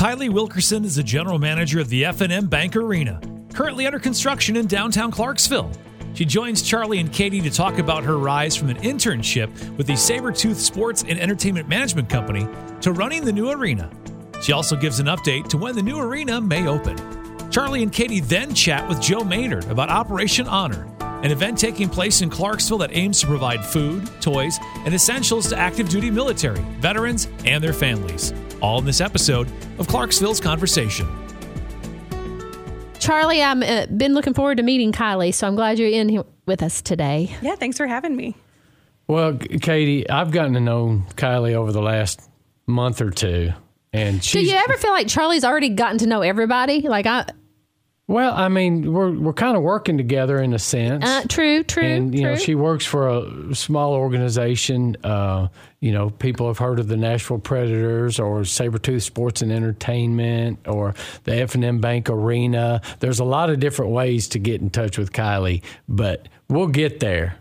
Kylie Wilkerson is the general manager of the F&M Bank Arena, currently under construction in downtown Clarksville. She joins Charlie and Katie to talk about her rise from an internship with the Sabertooth Sports and Entertainment Management Company to running the new arena. She also gives an update to when the new arena may open. Charlie and Katie then chat with Joe Maynard about Operation Honor, an event taking place in Clarksville that aims to provide food, toys, and essentials to active duty military, veterans, and their families. All in this episode of Clarksville's Conversation. Charlie, I've been looking forward to meeting Kylie, so I'm glad you're in here with us today. Yeah, thanks for having me. Well, Katie, I've gotten to know Kylie over the last month or two. And do you ever feel like Charlie's already gotten to know everybody? Well, I mean, we're kind of working together in a sense. True. And, you know, she works for a small organization. You know, people have heard of the Nashville Predators or Sabertooth Sports and Entertainment or the F&M Bank Arena. There's a lot of different ways to get in touch with Kylie, but we'll get there.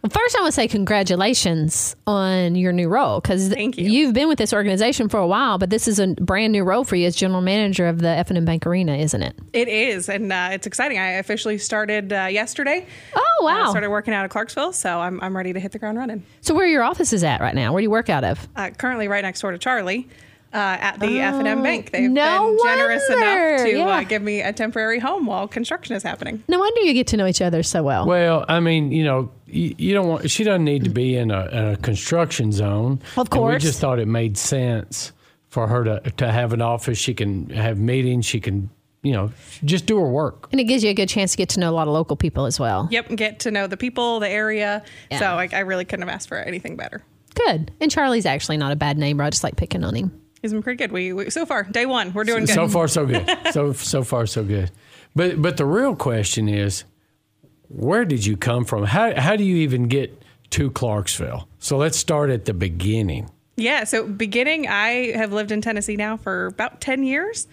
Well, first, I want to say congratulations on your new role, because you've been with this organization for a while, but this is a brand new role for you as general manager of the F&M Bank Arena, isn't it? It is, and it's exciting. I officially started yesterday. Oh, wow. I started working out of Clarksville, so I'm ready to hit the ground running. So where are your offices at right now? Where do you work out of? Currently right next door to Charlie. At the F&M Bank. They've been generous enough to give me a temporary home while construction is happening. No wonder you get to know each other so well. Well, I mean, you know, you don't want, she doesn't need to be in a construction zone. Of course. And we just thought it made sense for her to have an office. She can have meetings. She can, you know, just do her work. And it gives you a good chance to get to know a lot of local people as well. Yep. Get to know the people, the area. Yeah. So I really couldn't have asked for anything better. Good. And Charlie's actually not a bad name. I just like picking on him. He's been pretty good. We so far, day one, we're doing good. So far, so good. So far, so good. But the real question is, where did you come from? How do you even get to Clarksville? So let's start at the beginning. Yeah. So beginning, I have lived in Tennessee now for about 10 years.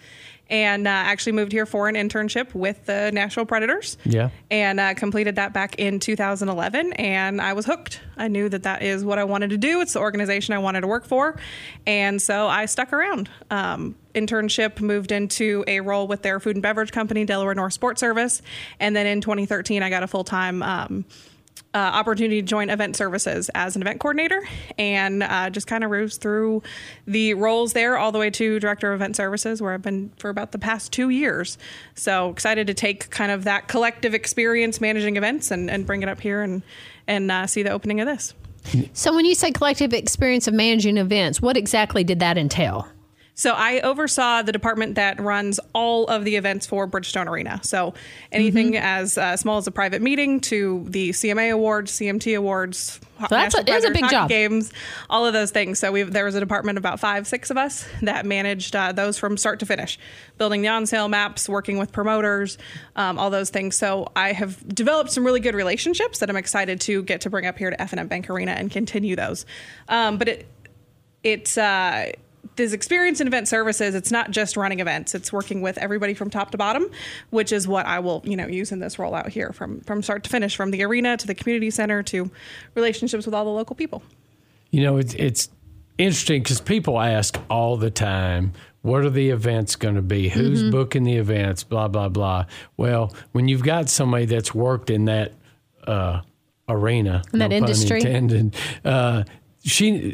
And actually moved here for an internship with the Nashville Predators. Yeah. And completed that back in 2011, and I was hooked. I knew that is what I wanted to do. It's the organization I wanted to work for, and so I stuck around. Internship, moved into a role with their food and beverage company, Delaware North Sports Service, and then in 2013, I got a full-time opportunity to join event services as an event coordinator, and just kind of rose through the roles there all the way to director of event services, where I've been for about the past 2 years. So excited to take kind of that collective experience managing events and bring it up here and see the opening of this. So when you say collective experience of managing events, what exactly did that entail? So I oversaw the department that runs all of the events for Bridgestone Arena. So anything as small as a private meeting to the CMA Awards, CMT Awards, so that's a big job. Games, all of those things. So there was a department about 5-6 of us that managed those from start to finish, building the on-sale maps, working with promoters, all those things. So I have developed some really good relationships that I'm excited to get to bring up here to F&M Bank Arena and continue those. But it's... This experience in event services, it's not just running events. It's working with everybody from top to bottom, which is what I will, use in this rollout here from start to finish, from the arena to the community center to relationships with all the local people. You know, it's interesting because people ask all the time, what are the events going to be? Who's booking the events? Blah, blah, blah. Well, when you've got somebody that's worked in that arena, in that industry, pun intended,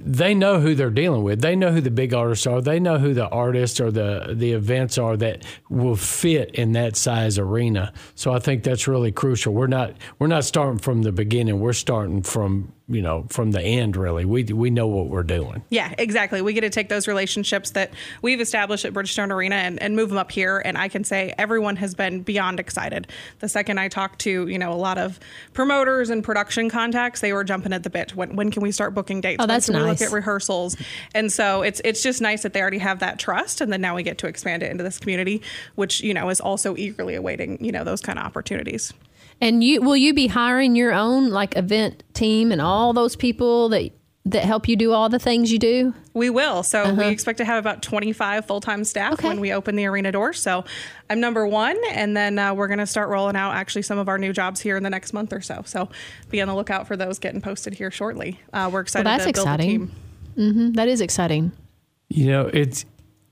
they know who they're dealing with. They know who the big artists are. They know who the artists or the events are that will fit in that size arena. So I think that's really crucial. We're not starting from the beginning. We're starting from from the end, really. We know what we're doing. Yeah, exactly. We get to take those relationships that we've established at Bridgestone Arena and move them up here. And I can say everyone has been beyond excited. The second I talked to, a lot of promoters and production contacts, they were jumping at the bit. When can we start booking dates? Oh, that's nice. We look at rehearsals. And so it's just nice that they already have that trust. And then now we get to expand it into this community, which, is also eagerly awaiting, those kind of opportunities. And will you be hiring your own event team and all those people that help you do all the things you do? We will. So we expect to have about 25 full-time staff when we open the arena doors. So I'm number one, and then we're going to start rolling out actually some of our new jobs here in the next month or so. So be on the lookout for those getting posted here shortly. We're excited to build a team. That is exciting. You know, it's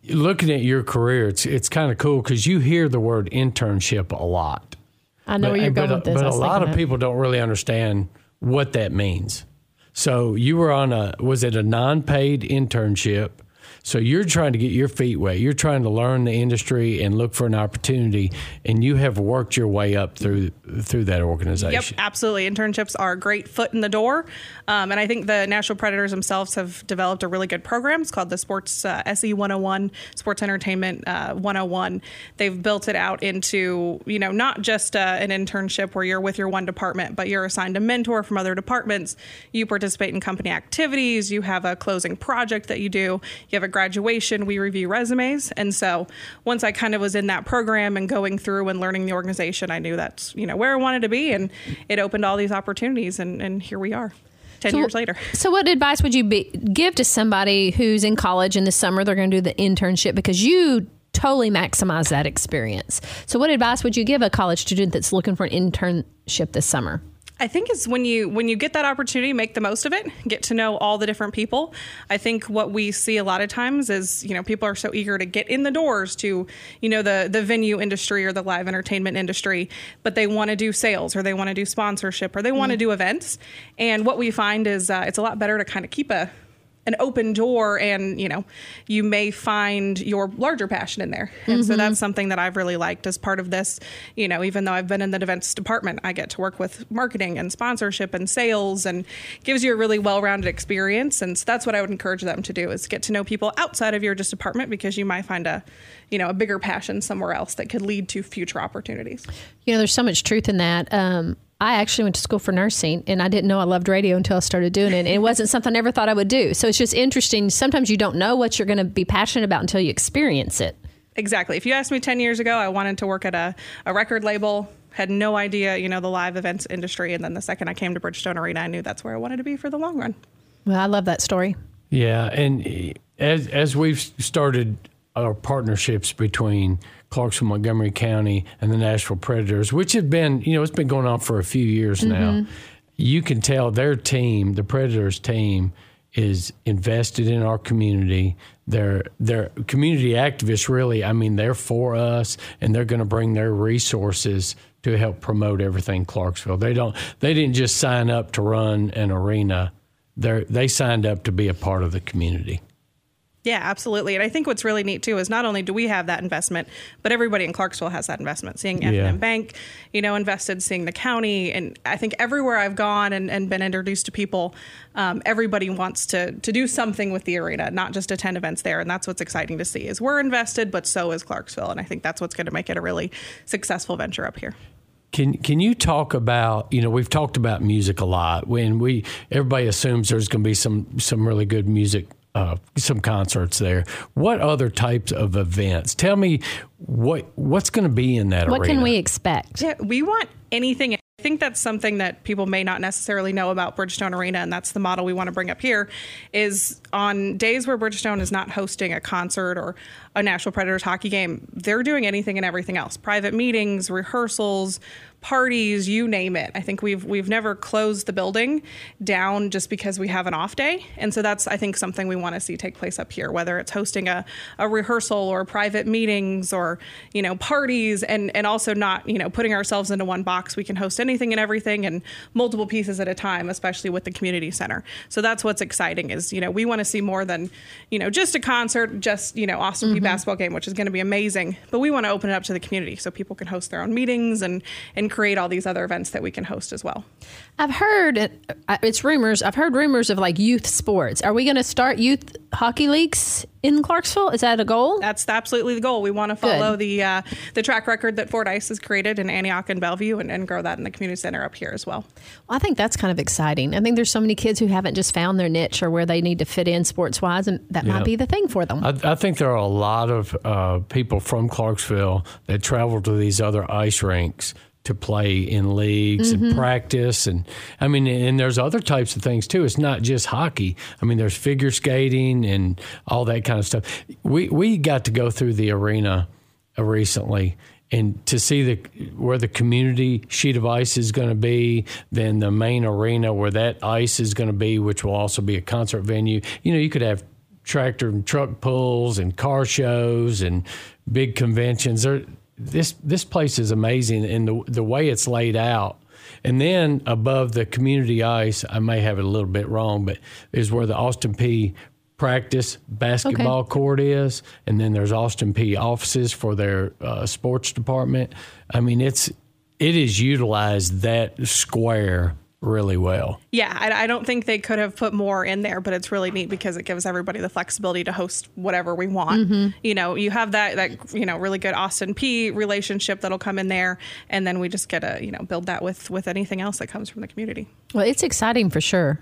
looking at your career, it's kind of cool because you hear the word internship a lot. I know where you're going with this. But a lot of people don't really understand what that means. So you were on was it a non-paid internship? So you're trying to get your feet wet. You're trying to learn the industry and look for an opportunity, and you have worked your way up through that organization. Yep, absolutely. Internships are a great foot in the door, and I think the Nashville Predators themselves have developed a really good program. It's called the Sports SE 101, Sports Entertainment 101. They've built it out into, you know, not just an internship where you're with your one department, but you're assigned a mentor from other departments. You participate in company activities. You have a closing project that you do. You have a graduation, we review resumes. And so once I kind of was in that program and going through and learning the organization, I knew that's, you know, where I wanted to be, and it opened all these opportunities, and here we are 10 years later. So what advice would you give to somebody who's in college in the summer? They're going to do the internship because you totally maximize that experience. So what advice would you give a college student that's looking for an internship this summer? I think it's when you get that opportunity, make the most of it, get to know all the different people. I think what we see a lot of times is, you know, people are so eager to get in the doors to, you know, the venue industry or the live entertainment industry, but they want to do sales or they want to do sponsorship or they want to do events. And what we find is it's a lot better to kind of keep an open door, and, you know, you may find your larger passion in there. And so that's something that I've really liked as part of this. You know, even though I've been in the events department, I get to work with marketing and sponsorship and sales, and gives you a really well-rounded experience. And so that's what I would encourage them to do, is get to know people outside of your just department, because you might find a bigger passion somewhere else that could lead to future opportunities. You know, there's so much truth in that. I actually went to school for nursing, and I didn't know I loved radio until I started doing it. And it wasn't something I ever thought I would do. So it's just interesting. Sometimes you don't know what you're going to be passionate about until you experience it. Exactly. If you asked me 10 years ago, I wanted to work at a record label, had no idea, you know, the live events industry. And then the second I came to Bridgestone Arena, I knew that's where I wanted to be for the long run. Well, I love that story. Yeah. And as we've started our partnerships between Clarksville, Montgomery County, and the Nashville Predators, which have been, you know, it's been going on for a few years now. You can tell their team, the Predators team, is invested in our community. They're community activists, really. I mean, they're for us, and they're going to bring their resources to help promote everything Clarksville. They didn't just sign up to run an arena. They signed up to be a part of the community. Yeah, absolutely. And I think what's really neat, too, is not only do we have that investment, but everybody in Clarksville has that investment. Seeing F&M Bank, you know, invested, seeing the county. And I think everywhere I've gone and been introduced to people, everybody wants to do something with the arena, not just attend events there. And that's what's exciting to see, is we're invested, but so is Clarksville. And I think that's what's going to make it a really successful venture up here. Can you talk about, you know, we've talked about music a lot. When everybody assumes there's going to be some really good music, some concerts there. What other types of events? Tell me what's going to be in that arena. What can we expect? Yeah, we want anything. I think that's something that people may not necessarily know about Bridgestone Arena, and that's the model we want to bring up here, is on days where Bridgestone is not hosting a concert or a Nashville Predators hockey game, they're doing anything and everything else. Private meetings, rehearsals, parties, you name it. I think we've never closed the building down just because we have an off day. And so that's, I think, something we want to see take place up here, whether it's hosting a rehearsal or private meetings or, you know, parties, and also not, you know, putting ourselves into one box. We can host anything and everything and multiple pieces at a time, especially with the community center. So that's what's exciting, is, you know, we want to see more than, you know, just a concert, just, you know, Austin Peay basketball game, which is going to be amazing, but we want to open it up to the community so people can host their own meetings and create all these other events that we can host as well. I've heard rumors of like youth sports. Are we going to start youth hockey leagues in Clarksville? Is that a goal? That's absolutely the goal. We want to follow the track record that Ford Ice has created in Antioch and Bellevue and grow that in the community center up here as well. Well, I think that's kind of exciting. I think there's so many kids who haven't just found their niche or where they need to fit in sports-wise, and that might be the thing for them. I think there are a lot of people from Clarksville that travel to these other ice rinks to play in leagues and practice. And I mean, and there's other types of things too. It's not just hockey. I mean, there's figure skating and all that kind of stuff. We got to go through the arena recently and to see where the community sheet of ice is going to be, then the main arena where that ice is going to be, which will also be a concert venue. You know, you could have tractor and truck pulls and car shows and big conventions. This place is amazing, and the way it's laid out. And then above the community ice, I may have it a little bit wrong, but is where the Austin Peay practice basketball court is, and then there's Austin Peay offices for their sports department. I mean, it is utilized, that square, really well. Yeah, I don't think they could have put more in there, but it's really neat because it gives everybody the flexibility to host whatever we want. Mm-hmm. You know, you have that you know, really good Austin Peay relationship that'll come in there, and then we just get to, you know, build that with anything else that comes from the community. Well, it's exciting for sure.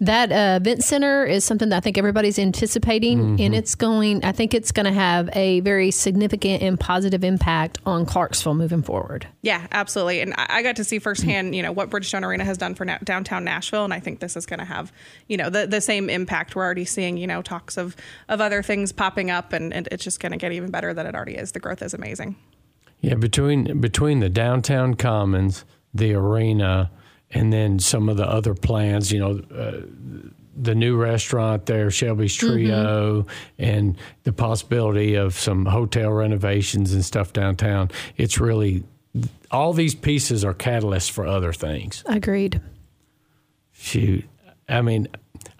That event center is something that I think everybody's anticipating, mm-hmm. and I think it's going to have a very significant and positive impact on Clarksville moving forward. Yeah, absolutely. And I got to see firsthand, you know, what Bridgestone Arena has done for downtown Nashville, and I think this is going to have, you know, the same impact. We're already seeing, you know, talks of other things popping up, and it's just going to get even better than it already is. The growth is amazing. Yeah, between the downtown commons, the arena, and then some of the other plans, you know, the new restaurant there, Shelby's Trio, mm-hmm. and the possibility of some hotel renovations and stuff downtown. It's really, all these pieces are catalysts for other things. Agreed. Shoot. I mean,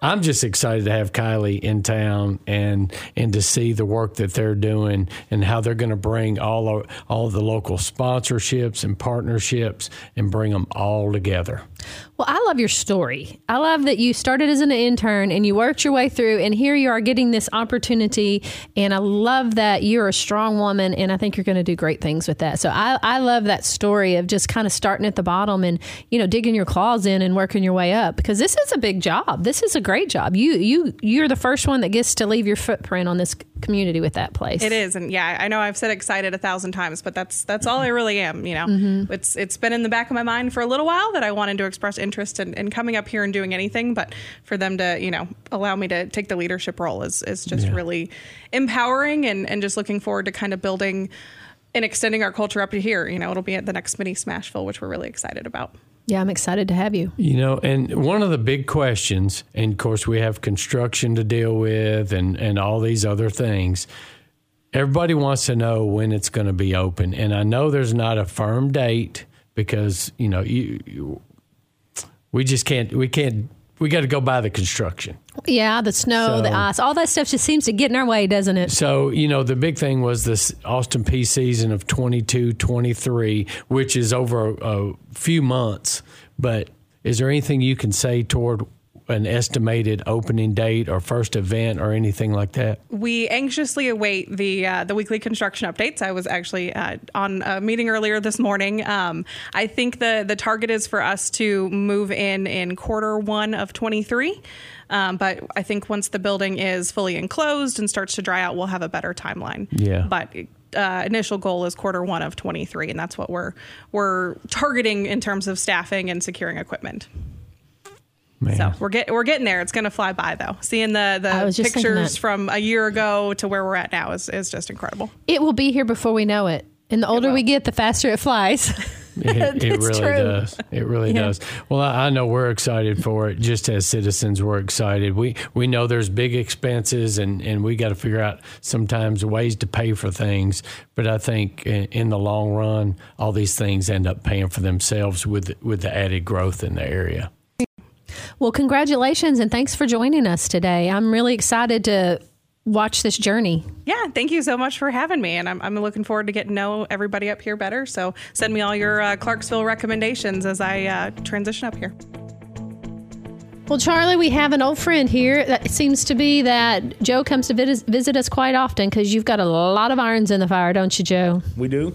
I'm just excited to have Kylie in town and to see the work that they're doing and how they're going to bring all the local sponsorships and partnerships and bring them all together. Well, I love your story. I love that you started as an intern and you worked your way through, and here you are getting this opportunity. And I love that you're a strong woman, and I think you're going to do great things with that. So I love that story of just kind of starting at the bottom and, you know, digging your claws in and working your way up, because this is a big job. This is a great job. You're the first one that gets to leave your footprint on this community with that place. It is. And yeah, I know I've said excited 1,000 times, but that's all I really am. You know, mm-hmm. it's been in the back of my mind for a little while that I wanted to express interest in coming up here and doing anything, but for them to, you know, allow me to take the leadership role is just really empowering, and just looking forward to kind of building and extending our culture up to here. You know, it'll be at the next mini Smashville, which we're really excited about. Yeah, I'm excited to have you. You know, and one of the big questions, and of course we have construction to deal with and all these other things, everybody wants to know when it's going to be open. And I know there's not a firm date because, you know, we got to go by the construction. Yeah, the snow, the ice, all that stuff just seems to get in our way, doesn't it? So, you know, the big thing was this Austin Peay season of 22-23, which is over a few months. But is there anything you can say toward an estimated opening date or first event or anything like that? We anxiously await the weekly construction updates. I was actually on a meeting earlier this morning. I think the target is for us to move in Q1 of 23. But I think once the building is fully enclosed and starts to dry out, we'll have a better timeline. Yeah. But initial goal is Q1 of 23, and that's what we're targeting in terms of staffing and securing equipment. Man. So we're getting there. It's going to fly by, though. Seeing the pictures from a year ago to where we're at now is just incredible. It will be here before we know it. And the older we get, the faster it flies. It really does. It really does. Well, I know we're excited for it. Just as citizens, we're excited. We know there's big expenses, and we got to figure out sometimes ways to pay for things. But I think in the long run, all these things end up paying for themselves with the added growth in the area. Well, congratulations, and thanks for joining us today. I'm really excited to watch this journey. Yeah, thank you so much for having me, and I'm looking forward to getting to know everybody up here better. So send me all your Clarksville recommendations as I transition up here. Well, Charlie, we have an old friend here. It seems to be that Joe comes to visit us quite often, because you've got a lot of irons in the fire, don't you, Joe? We do.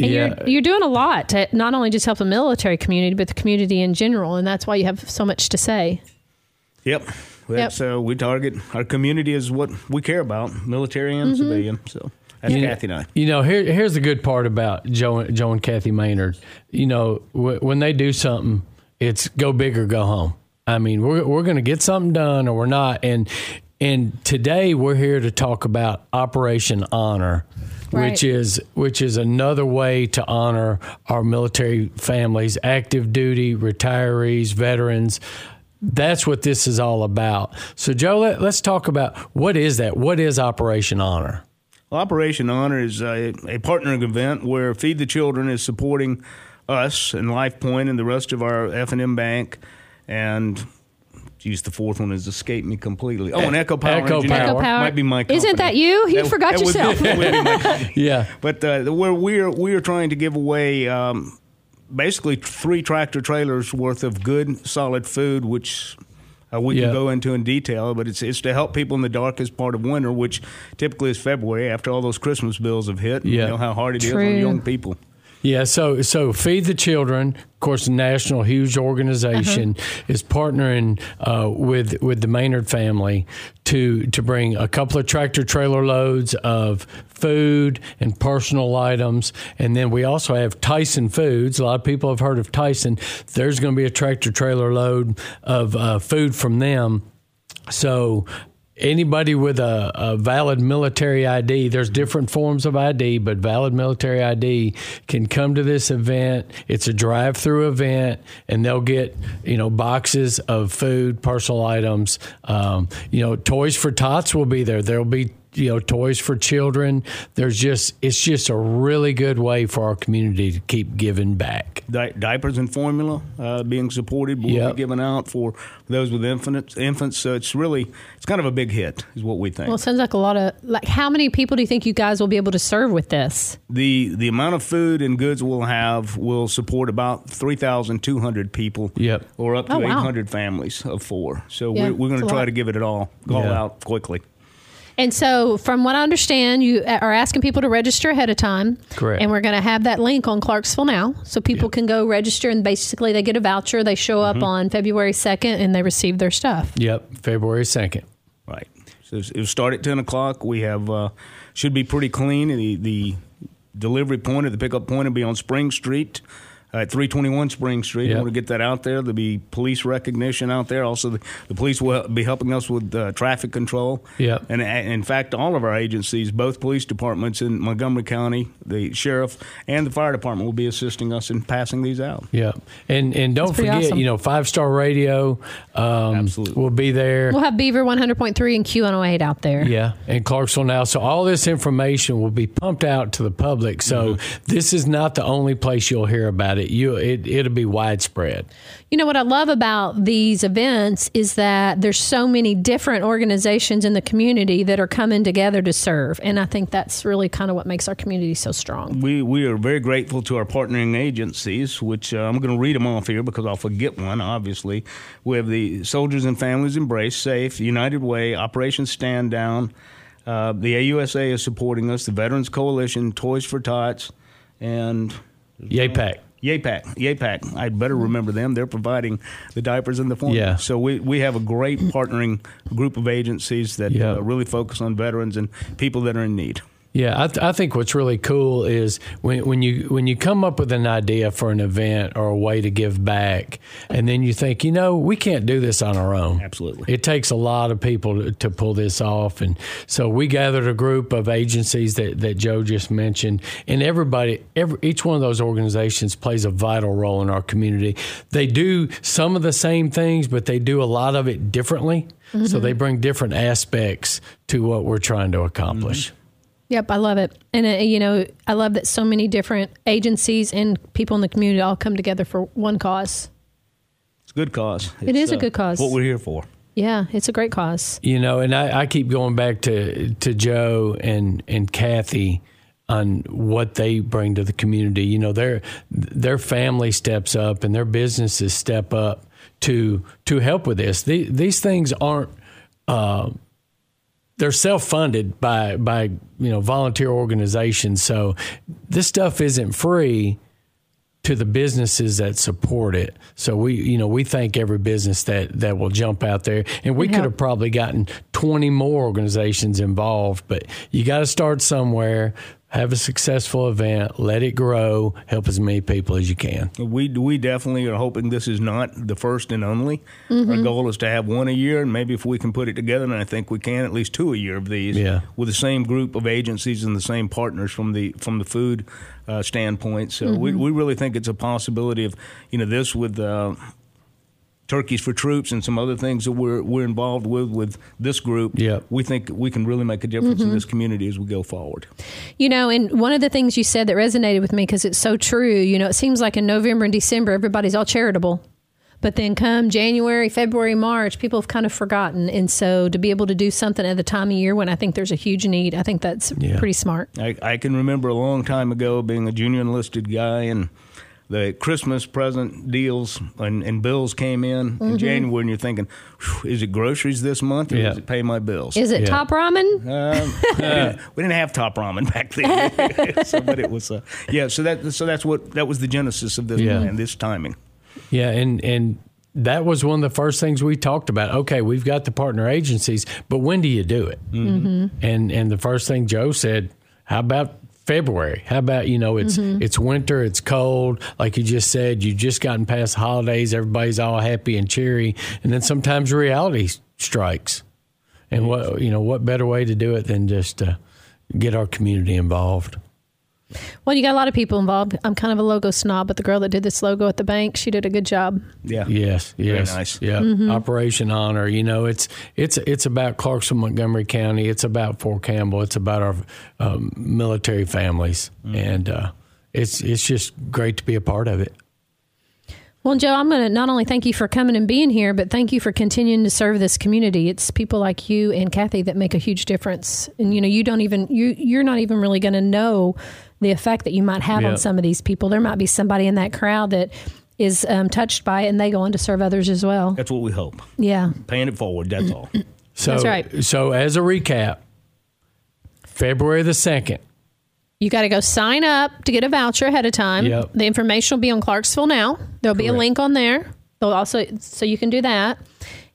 And you're doing a lot to not only just help the military community, but the community in general. And that's why you have so much to say. Yep. So we target our community is what we care about, military and civilian. So that's Kathy and I. You know, here's the good part about Joe and Kathy Maynard. You know, when they do something, it's go big or go home. I mean, we're going to get something done or we're not. And today we're here to talk about Operation Honor. Right. Which is another way to honor our military families, active duty, retirees, veterans. That's what this is all about. So, Joe, let's talk about what is that? What is Operation Honor? Well, Operation Honor is a partnering event where Feed the Children is supporting us and LifePoint and the rest of our F&M Bank, and geez, the fourth one has escaped me completely. Oh, and Echo Power might be my company. Isn't that you? You forgot yourself. Would yeah. But where we're trying to give away basically 3 tractor trailers worth of good, solid food, which I wouldn't go into in detail, but it's to help people in the darkest part of winter, which typically is February, after all those Christmas bills have hit. Yeah. You know how hard it is on young people. Yeah, so Feed the Children, of course, a national huge organization, is partnering with the Maynard family to bring a couple of tractor trailer loads of food and personal items. And then we also have Tyson Foods. A lot of people have heard of Tyson. There's going to be a tractor trailer load of food from them. So anybody with a valid military ID, there's different forms of ID, but valid military ID can come to this event. It's a drive-through event, and they'll get, boxes of food, personal items. Toys for Tots will be there. There'll be toys for children. It's just a really good way for our community to keep giving back. Diapers and formula being supported will be given out for those with infants. So it's kind of a big hit, is what we think. Well, it sounds like a lot of how many people do you think you guys will be able to serve with this? The amount of food and goods we'll have will support about 3,200 people, or up to 800 families of 4. So we're going to try to give it all out quickly. And so, from what I understand, you are asking people to register ahead of time. Correct. And we're going to have that link on Clarksville Now, so people can go register, and basically they get a voucher. They show up on February 2nd, and they receive their stuff. Yep, February 2nd. Right. So, it'll start at 10 o'clock. We have should be pretty clean. The delivery point or the pickup point will be on Spring Street, at 321 Spring Street. I want to get that out there. There'll be police recognition out there. Also, the police will be helping us with traffic control. Yeah. And in fact, all of our agencies, both police departments in Montgomery County, the sheriff, and the fire department will be assisting us in passing these out. Yeah. And don't forget, awesome. 5-Star Radio will be there. We'll have Beaver 100.3 and Q108 out there. Yeah. And Clarksville Now. So all this information will be pumped out to the public. So this is not the only place you'll hear about it. It'll be widespread. What I love about these events is that there's so many different organizations in the community that are coming together to serve, and I think that's really kind of what makes our community so strong. We are very grateful to our partnering agencies, which I'm going to read them off here because I'll forget one, obviously. We have the Soldiers and Families Embrace, SAFE, United Way, Operation Stand Down, the AUSA is supporting us, the Veterans Coalition, Toys for Tots, and YAPAC. I'd better remember them. They're providing the diapers and the formula. Yeah. So we have a great partnering group of agencies that really focus on veterans and people that are in need. Yeah, I think what's really cool is when you come up with an idea for an event or a way to give back, and then you think, we can't do this on our own. Absolutely. It takes a lot of people to pull this off. And so we gathered a group of agencies that Joe just mentioned, and each one of those organizations plays a vital role in our community. They do some of the same things, but they do a lot of it differently. Mm-hmm. So they bring different aspects to what we're trying to accomplish. Mm-hmm. Yep, I love it. And, I love that so many different agencies and people in the community all come together for one cause. It's a good cause. It is a good cause. What we're here for. Yeah, it's a great cause. And I keep going back to Joe and Kathy on what they bring to the community. Their family steps up and their businesses step up to help with this. These things aren't... they're self-funded by volunteer organizations, so this stuff isn't free to the businesses that support it. So we thank every business that will jump out there, and we could have probably gotten 20 more organizations involved. But you got to start somewhere. Have a successful event, let it grow, help as many people as you can. We definitely are hoping this is not the first and only. Mm-hmm. Our goal is to have one a year, and maybe if we can put it together, and I think we can, at least 2 a year of these with the same group of agencies and the same partners from the food standpoint. So we really think it's a possibility of this with Turkeys for Troops and some other things that we're involved with this group, we think we can really make a difference in this community as we go forward. You know, and one of the things you said that resonated with me, because it's so true, you know, it seems like in November and December, everybody's all charitable. But then come January, February, March, people have kind of forgotten. And so to be able to do something at the time of year when I think there's a huge need, I think that's pretty smart. I can remember a long time ago being a junior enlisted guy, and the Christmas present deals and bills came in January, and you're thinking, is it groceries this month, or does it pay my bills? Is it top ramen? We didn't have top ramen back then. But it was, so that was the genesis of this plan, this timing. Yeah, and that was one of the first things we talked about. Okay, we've got the partner agencies, but when do you do it? And the first thing Joe said, how about February? How about, you know, it's winter, it's cold. Like you just said, you've just gotten past the holidays. Everybody's all happy and cheery. And then sometimes reality strikes. And what better way to do it than just to get our community involved? Well, you got a lot of people involved. I'm kind of a logo snob, but the girl that did this logo at the bank, she did a good job. Yeah. Yes. Very nice. Yeah. Mm-hmm. Operation Honor. You know, it's about Clarksville, Montgomery County. It's about Fort Campbell. It's about our military families, and it's just great to be a part of it. Well, Joe, I'm going to not only thank you for coming and being here, but thank you for continuing to serve this community. It's people like you and Kathy that make a huge difference. And, you know, you're not even really going to know the effect that you might have on some of these people. There might be somebody in that crowd that is touched by it, and they go on to serve others as well. That's what we hope. Yeah. Paying it forward. That's all. So, that's right. So as a recap, February the 2nd. You got to go sign up to get a voucher ahead of time. Yep. The information will be on Clarksville Now. There'll be a link on there. They'll also, so you can do that.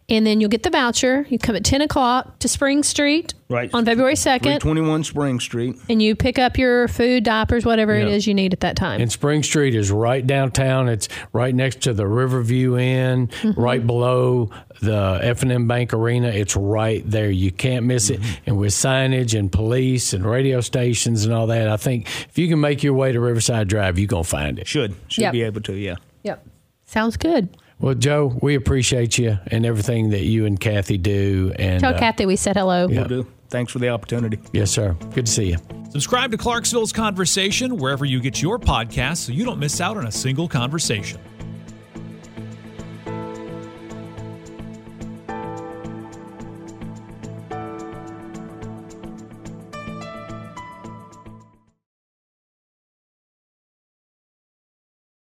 And then you'll get the voucher. You come at 10 o'clock to Spring Street on February 2nd. 321 Spring Street. And you pick up your food, diapers, whatever it is you need at that time. And Spring Street is right downtown. It's right next to the Riverview Inn, right below the F&M Bank Arena. It's right there. You can't miss it. And with signage and police and radio stations and all that, I think if you can make your way to Riverside Drive, you're going to find it. Should be able to, Yep. Sounds good. Well, Joe, we appreciate you and everything that you and Kathy do. And tell Kathy we said hello. We'll do. Thanks for the opportunity. Yes, sir. Good to see you. Subscribe to Clarksville's Conversation wherever you get your podcasts so you don't miss out on a single conversation.